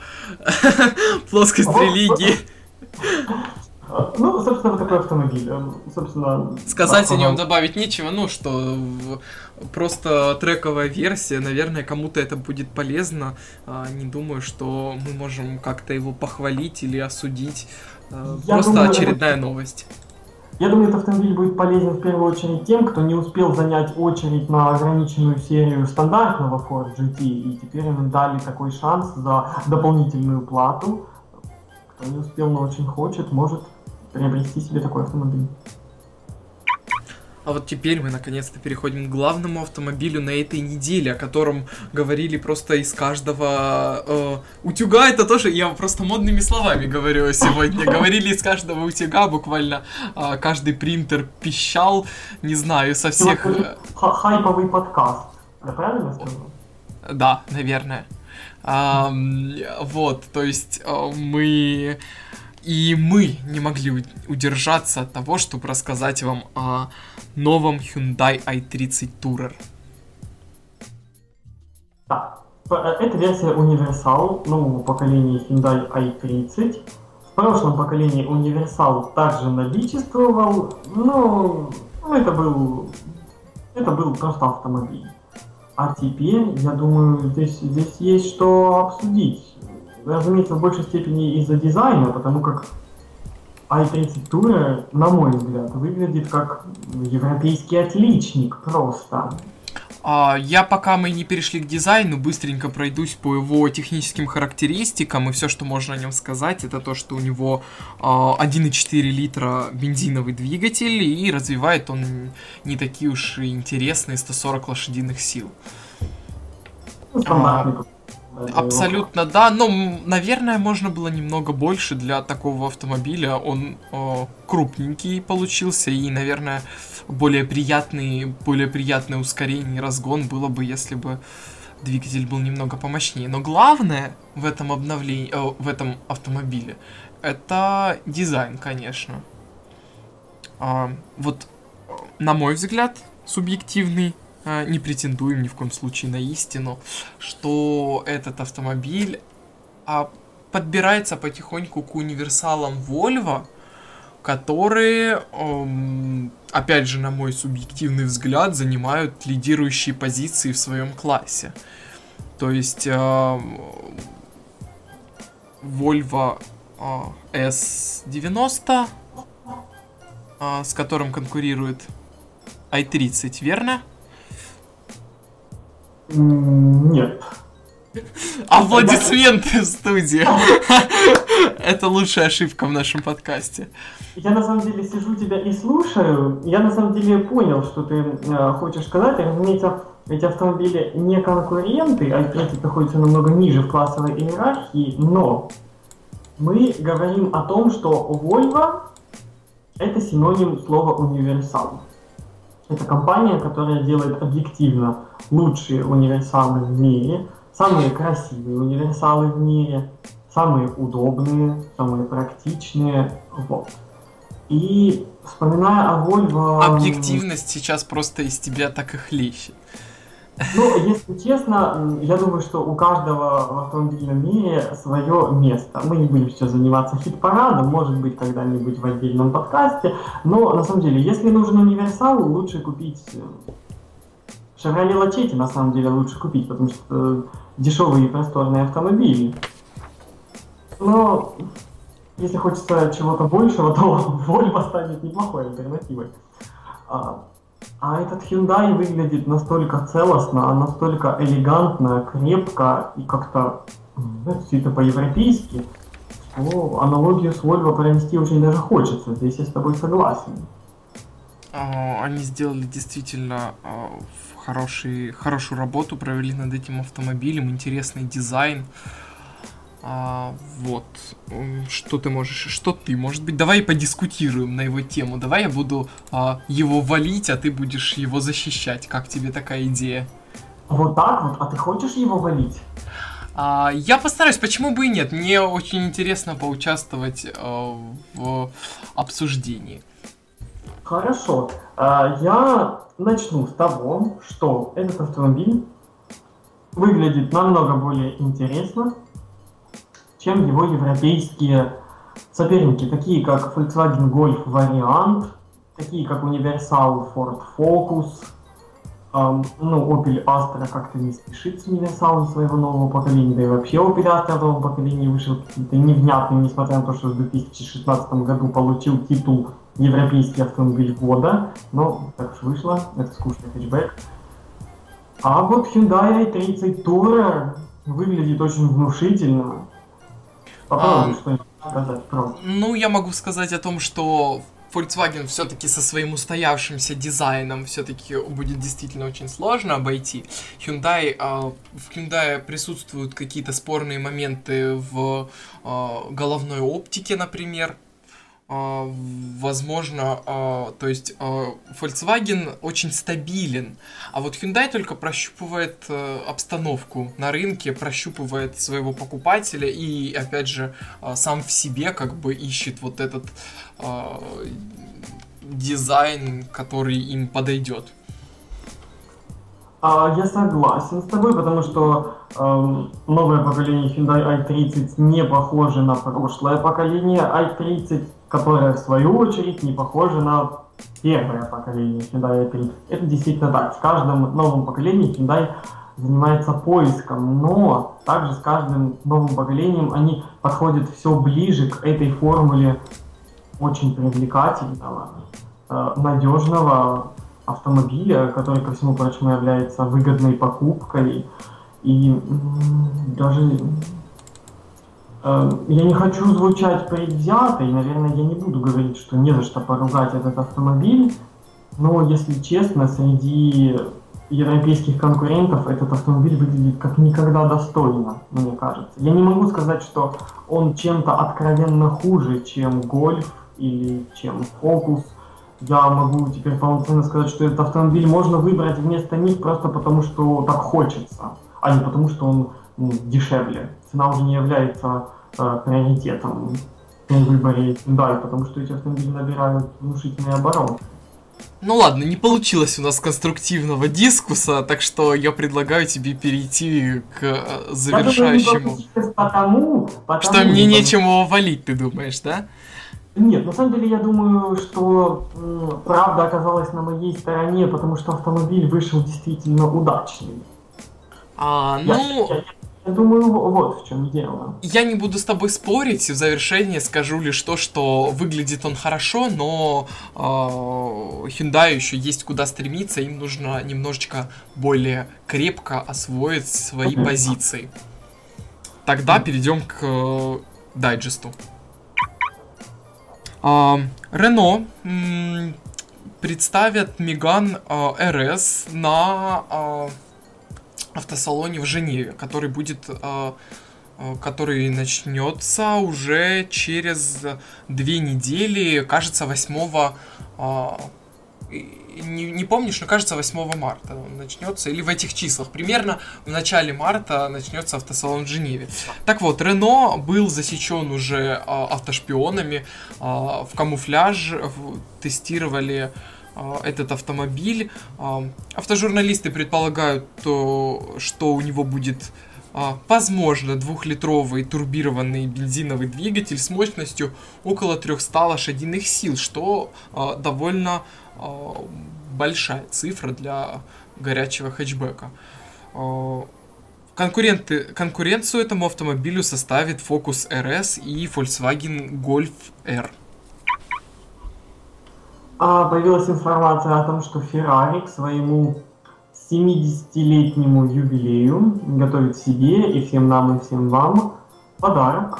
плоскость религии. Ну, собственно, вот такой автомобиль. Собственно, Сказать да, о нем добавить нечего, ну, что просто трековая версия, наверное, кому-то это будет полезно. Не думаю, что мы можем как-то его похвалить или осудить. Я просто думаю, очередная это... новость. Я думаю, этот автомобиль будет полезен в первую очередь тем, кто не успел занять очередь на ограниченную серию стандартного Ford джи ти, и теперь им дали такой шанс за дополнительную плату. Кто не успел, но очень хочет, может приобрести себе такой автомобиль. А вот теперь мы наконец-то переходим к главному автомобилю на этой неделе, о котором говорили просто из каждого э, утюга. Это тоже, я просто модными словами говорю сегодня, говорили из каждого утюга, буквально э, каждый принтер пищал, не знаю, со всех... Хайповый подкаст. Я правильно сказал? Да, наверное. А, вот, то есть мы... И мы не могли удержаться от того, чтобы рассказать вам о новом Hyundai ай тридцать Tourer. Да, это версия универсал нового поколения Hyundai ай тридцать. В прошлом поколении универсал также наличествовал, но ну, это был это был просто автомобиль. А теперь, я думаю, здесь, здесь есть что обсудить. Разумеется, в большей степени из-за дизайна, потому как ай тридцать Tourer, на мой взгляд, выглядит как европейский отличник просто. А, я, пока мы не перешли к дизайну, быстренько пройдусь по его техническим характеристикам, и все, что можно о нем сказать, это то, что у него а, один и четыре литра бензиновый двигатель, и развивает он не такие уж и интересные сто сорок лошадиных сил. Стандартный. Абсолютно, да, но, наверное, можно было немного больше для такого автомобиля. Он э, крупненький получился, и, наверное, более приятный, более приятное ускорение и разгон было бы, если бы двигатель был немного помощнее. Но главное в этом обновлении, э, в этом автомобиле, это дизайн, конечно. Э, вот, на мой взгляд, субъективный, не претендуем ни в коем случае на истину, что этот автомобиль а, подбирается потихоньку к универсалам Volvo, которые, эм, опять же, на мой субъективный взгляд, занимают лидирующие позиции в своем классе. То есть э, Volvo э, эс девяносто, э, с которым конкурирует ай тридцать, верно? Нет. Аплодисменты в студии. Это лучшая ошибка в нашем подкасте. Я на самом деле сижу тебя и слушаю. Я на самом деле понял, что ты э, хочешь сказать. Разумеется, эти автомобили не конкуренты, а эти находятся намного ниже в классовой иерархии. Но мы говорим о том, что Volvo — это синоним слова универсал. Это компания, которая делает объективно лучшие универсалы в мире, самые красивые универсалы в мире, самые удобные, самые практичные, вот. И вспоминая о Volvo... Объективность сейчас просто из тебя так и хлещет. Ну, если честно, я думаю, что у каждого в автомобильном мире свое место. Мы не будем сейчас заниматься хит-парадом, может быть, когда-нибудь в отдельном подкасте. Но, на самом деле, если нужен универсал, лучше купить... Шевроле Лачетти, на самом деле, лучше купить, потому что дешевые и просторные автомобили. Но, если хочется чего-то большего, то Volvo станет неплохой альтернативой. А этот Hyundai выглядит настолько целостно, настолько элегантно, крепко и как-то, знаете, все это по-европейски, что аналогию с Volvo провести очень даже хочется. Здесь я с тобой согласен. Они сделали действительно хороший, хорошую работу, провели над этим автомобилем, интересный дизайн. А, вот, что ты можешь, что ты, может быть, давай подискутируем на его тему, давай я буду а, его валить, а ты будешь его защищать, как тебе такая идея? Вот так вот, а ты хочешь его валить? А, я постараюсь, почему бы и нет, мне очень интересно поучаствовать а, в обсуждении. Хорошо, а, я начну с того, что этот автомобиль выглядит намного более интересно, чем его европейские соперники, такие как Volkswagen Golf вариант, такие как Универсал Ford Focus, эм, ну, Opel Astra как-то не спешит с универсалом своего нового поколения, да и вообще Opel Astra в новом поколении вышел какие-то невнятные, несмотря на то, что в две тысячи шестнадцатом году получил титул Европейский автомобиль года, но так уж вышло, это скучный хэтчбэк. А вот Hyundai ай тридцать Tourer выглядит очень внушительно. Попробуй, а, что-нибудь сказать, правда. Ну, я могу сказать о том, что Volkswagen все-таки со своим устоявшимся дизайном все-таки будет действительно очень сложно обойти. Hyundai, э, в Hyundai присутствуют какие-то спорные моменты в э, головной оптике, например. возможно, то есть Volkswagen очень стабилен, а вот Hyundai только прощупывает обстановку на рынке, прощупывает своего покупателя и, опять же, сам в себе как бы ищет вот этот дизайн, который им подойдет. Я согласен с тобой, потому что эм, новое поколение Hyundai i тридцать не похоже на прошлое поколение i тридцать, которое в свою очередь не похоже на первое поколение Hyundai i тридцать. Это действительно так. С каждым новым поколением Hyundai занимается поиском, но также с каждым новым поколением они подходят все ближе к этой формуле очень привлекательного, э, надежного автомобиля, который, ко всему прочему, является выгодной покупкой. И даже э, я не хочу звучать предвзято, и, наверное, я не буду говорить, что не за что поругать этот автомобиль, но, если честно, среди европейских конкурентов этот автомобиль выглядит как никогда достойно, мне кажется. Я не могу сказать, что он чем-то откровенно хуже, чем Golf или чем Focus. Я могу теперь полноценно сказать, что этот автомобиль можно выбрать вместо них просто потому, что так хочется, а не потому, что он ну, дешевле. Цена уже не является э, приоритетом при выборе Hyundai, потому что эти автомобили набирают внушительные обороты. Ну ладно, не получилось у нас конструктивного дискуса, так что я предлагаю тебе перейти к завершающему. Потому, потому, что мне потому... нечему валить, ты думаешь, да? Нет, на самом деле я думаю, что м, правда оказалась на моей стороне, потому что автомобиль вышел действительно удачный. А, я, ну... Я, я, я думаю, вот в чем дело. Я не буду с тобой спорить, и в завершение скажу лишь то, что выглядит он хорошо, но э, Hyundai еще есть куда стремиться, им нужно немножечко более крепко освоить свои okay. позиции. Тогда okay. перейдем к э, дайджесту. Рено uh, представят Megane uh, эр эс на uh, автосалоне в Женеве, который будет, uh, uh, который начнется уже через две недели, кажется, восьмого, uh, не, не помнишь, но кажется, восьмого марта он начнется, или в этих числах, примерно в начале марта начнется автосалон в Женеве. Так вот, Рено был засечен уже а, автошпионами, а, в камуфляж в, тестировали а, этот автомобиль. А, автожурналисты предполагают, то, что у него будет, а, возможно, двухлитровый турбированный бензиновый двигатель с мощностью около триста лошадиных сил, что а, довольно... большая цифра для горячего хэтчбека. Конкуренты, конкуренцию этому автомобилю составит Focus эр эс и Volkswagen Golf R. А, появилась информация о том, что Ferrari к своему семидесятилетнему юбилею готовит себе и всем нам, и всем вам подарок.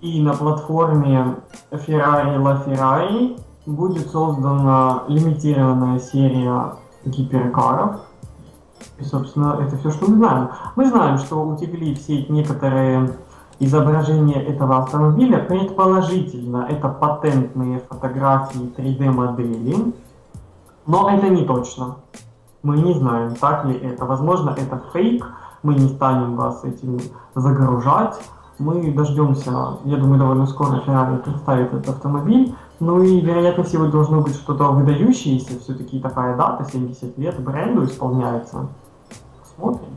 И на платформе Ferrari LaFerrari будет создана лимитированная серия гиперкаров. И, собственно, это все, что мы знаем. Мы знаем, что утекли в сеть некоторые изображения этого автомобиля. Предположительно, это патентные фотографии три дэ-модели. Но это не точно. Мы не знаем, так ли это. Возможно, это фейк. Мы не станем вас этим загружать. Мы дождемся, я думаю, довольно скоро Ferrari представит этот автомобиль. Ну и, вероятно, всего должно быть что-то выдающееся, все-таки такая дата, семьдесят лет, бренду исполняется. Смотрим.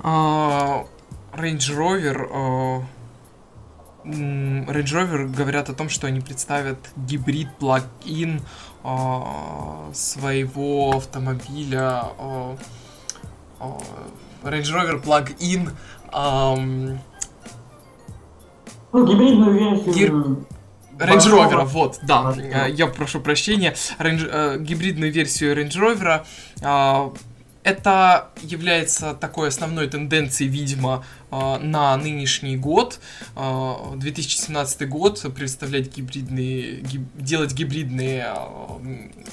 Uh, Range Rover... Uh, Range Rover говорят о том, что они представят гибрид плаг-ин uh, своего автомобиля. Uh, uh, Range Rover Plug-in... Um, Ну, гибридную версию... Гир... Range Rover, вот, да, я прошу прощения, Range... гибридную версию Range Rover. Это является такой основной тенденцией, видимо, на нынешний год, две тысячи семнадцатый год, представлять гибридные, гиб... делать гибридные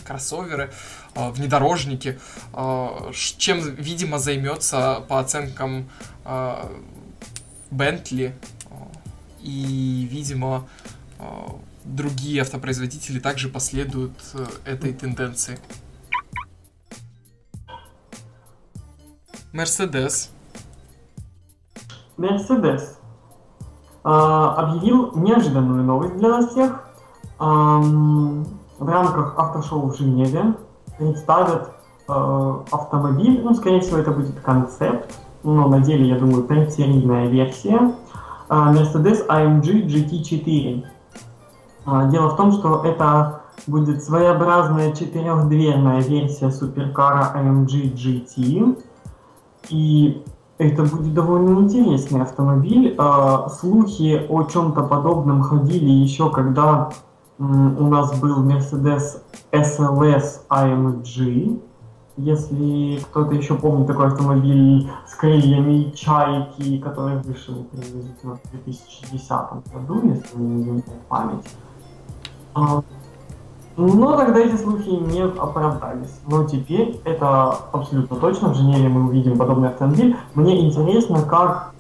кроссоверы, внедорожники, чем, видимо, займется, по оценкам Bentley и, видимо, другие автопроизводители также последуют этой тенденции. Mercedes. Mercedes а, объявил неожиданную новость для нас всех. А, в рамках автошоу в Женеве представят а, автомобиль, ну, скорее всего, это будет концепт, но на деле, я думаю, предсерийная версия а, Mercedes-эй эм джи джи ти четыре. А, дело в том, что это будет своеобразная четырехдверная версия суперкара эй эм джи джи ти. И это будет довольно интересный автомобиль. Слухи о чем-то подобном ходили еще когда у нас был Mercedes эс эл эс эй эм джи. Если кто-то еще помнит такой автомобиль с крыльями чайки, который вышел приблизительно в две тысячи десятом году, если не изменяет память. Но тогда эти слухи не оправдались. Но теперь это абсолютно точно. В Женеве мы увидим подобный автомобиль. Мне интересно, как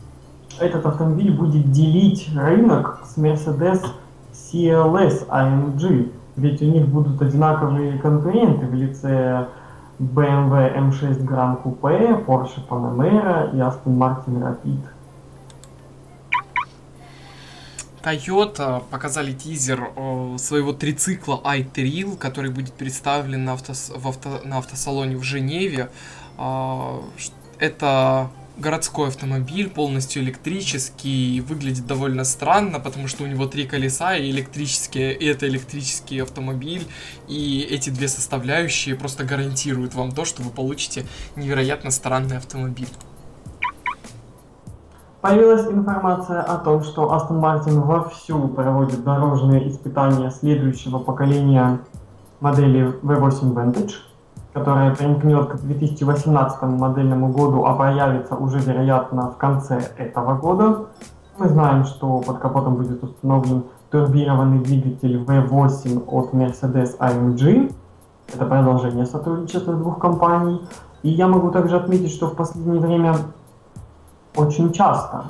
этот автомобиль будет делить рынок с Mercedes си эл эс эй эм джи. Ведь у них будут одинаковые конкуренты в лице бэ эм вэ эм шесть Grand Coupe, Porsche Panamera и Aston Martin Rapid. Toyota показали тизер своего трицикла i-Tril, который будет представлен на, автос... в авто... на автосалоне в Женеве. Это городской автомобиль, полностью электрический, выглядит довольно странно, потому что у него три колеса, и электрические, и это электрический автомобиль, и эти две составляющие просто гарантируют вам то, что вы получите невероятно странный автомобиль. Появилась информация о том, что Астон Мартин вовсю проводит дорожные испытания следующего поколения модели ви восемь Vantage, которая примкнет к две тысячи восемнадцатому модельному году, а появится уже, вероятно, в конце этого года. Мы знаем, что под капотом будет установлен турбированный двигатель ви восемь от Mercedes эй эм джи. Это продолжение сотрудничества двух компаний. И я могу также отметить, что в последнее время очень часто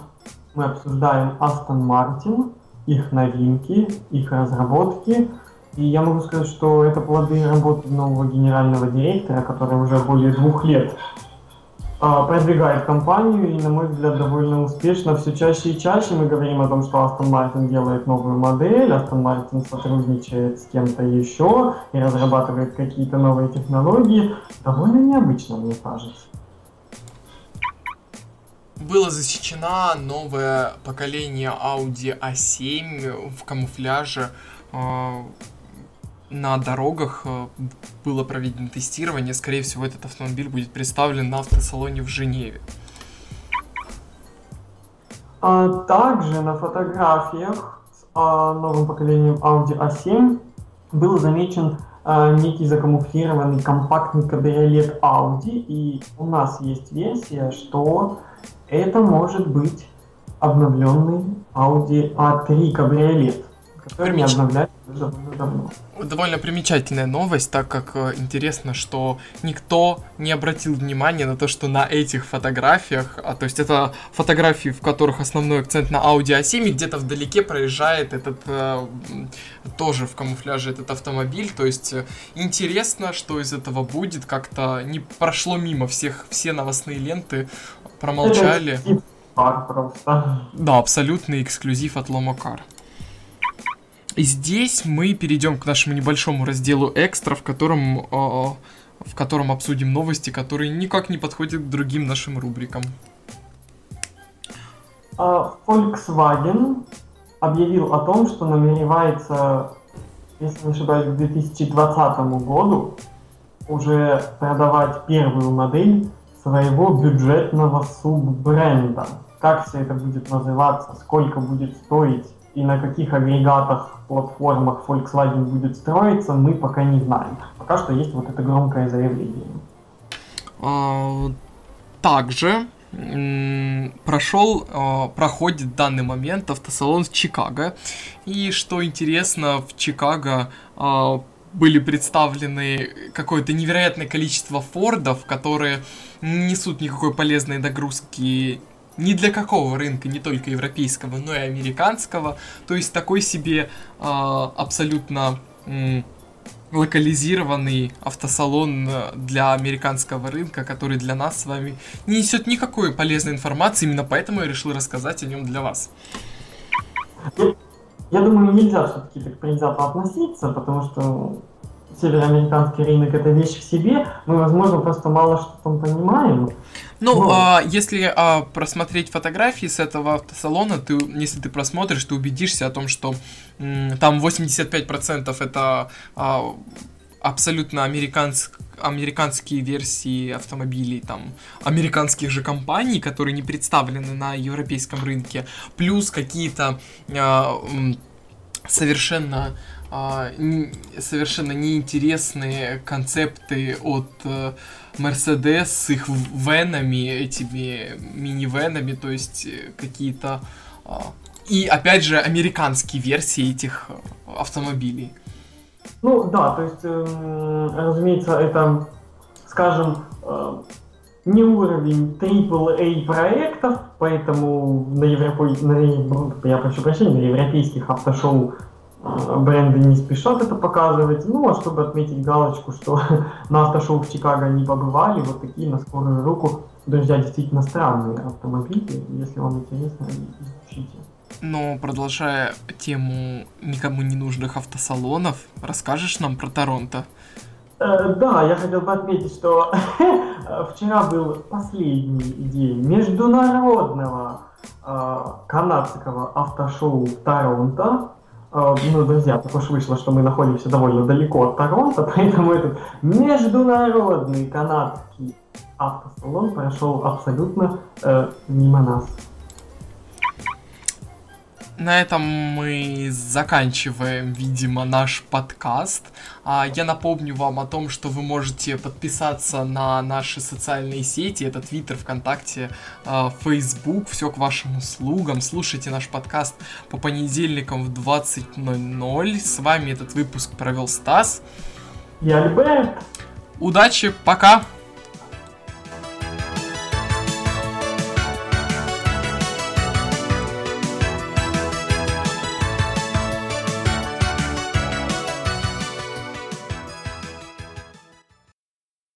мы обсуждаем Aston Martin, их новинки, их разработки. И я могу сказать, что это плоды работы нового генерального директора, который уже более двух лет э, продвигает компанию. И, на мой взгляд, довольно успешно. Все чаще и чаще мы говорим о том, что Aston Martin делает новую модель, Aston Martin сотрудничает с кем-то еще и разрабатывает какие-то новые технологии. Довольно необычно, мне кажется. Было засечено новое поколение Audi а семь в камуфляже. На дорогах было проведено тестирование. Скорее всего, этот автомобиль будет представлен на автосалоне в Женеве. А также на фотографиях с новым поколением Audi а семь был замечен некий закамуфлированный компактный кабриолет Audi. И у нас есть версия, что это может быть обновленный Audi а три кабриолет, который Примеч... не обновляется уже давно. Довольно примечательная новость, так как интересно, что никто не обратил внимания на то, что на этих фотографиях, а, то есть это фотографии, в которых основной акцент на Audi а семь, где-то вдалеке проезжает этот, э, тоже в камуфляже этот автомобиль, то есть интересно, что из этого будет, как-то не прошло мимо всех, все новостные ленты промолчали. Да, абсолютный эксклюзив от Ломокар. И здесь мы перейдем к нашему небольшому разделу экстра, в котором, э, в котором обсудим новости, которые никак не подходят к другим нашим рубрикам. Volkswagen объявил о том, что намеревается, если не ошибаюсь, к две тысячи двадцатому году уже продавать первую модель своего бюджетного суббренда. Как все это будет называться, сколько будет стоить и на каких агрегатах, платформах Volkswagen будет строиться, мы пока не знаем. Пока что есть вот это громкое заявление. Также прошел, проходит в данный момент автосалон в Чикаго. И что интересно, в Чикаго были представлены какое-то невероятное количество Фордов, которые не несут никакой полезной нагрузки ни для какого рынка, не только европейского, но и американского. То есть такой себе э, абсолютно э, локализированный автосалон для американского рынка, который для нас с вами не несет никакой полезной информации. Именно поэтому я решил рассказать о нем для вас. Я думаю, нельзя все-таки так предвзято относиться, потому что североамериканский рынок — это вещь в себе. Мы, возможно, просто мало что там понимаем. Ну, Но... а, если а, просмотреть фотографии с этого автосалона, ты, если ты просмотришь, ты убедишься о том, что м, там восемьдесят пять процентов это а, абсолютно американск, американские версии автомобилей там, американских же компаний, которые не представлены на европейском рынке, плюс какие-то а, м, совершенно... совершенно неинтересные концепты от Mercedes с их венами, этими мини-венами, то есть какие-то... И, опять же, американские версии этих автомобилей. Ну, да, то есть, разумеется, это, скажем, не уровень трипл эй проектов, поэтому на, европе... на... Я прошу прощения, на европейских автошоу бренды не спешат это показывать, ну, а чтобы отметить галочку, что на автошоу в Чикаго не побывали, вот такие на скорую руку, друзья, действительно странные автомобили, если вам интересно, изучите. Но, продолжая тему никому не нужных автосалонов, расскажешь нам про Торонто? Э, да, я хотел бы отметить, что вчера был последний день международного э, канадского автошоу в Торонто. Ну, друзья, так уж вышло, что мы находимся довольно далеко от Торонто, поэтому этот международный канадский автосалон прошел абсолютно э, мимо нас. На этом мы заканчиваем, видимо, наш подкаст. Я напомню вам о том, что вы можете подписаться на наши социальные сети. Это Twitter, ВКонтакте, Facebook. Все к вашим услугам. Слушайте наш подкаст по понедельникам в двадцать ноль ноль. С вами этот выпуск провел Стас. Я Альберт. Удачи, пока!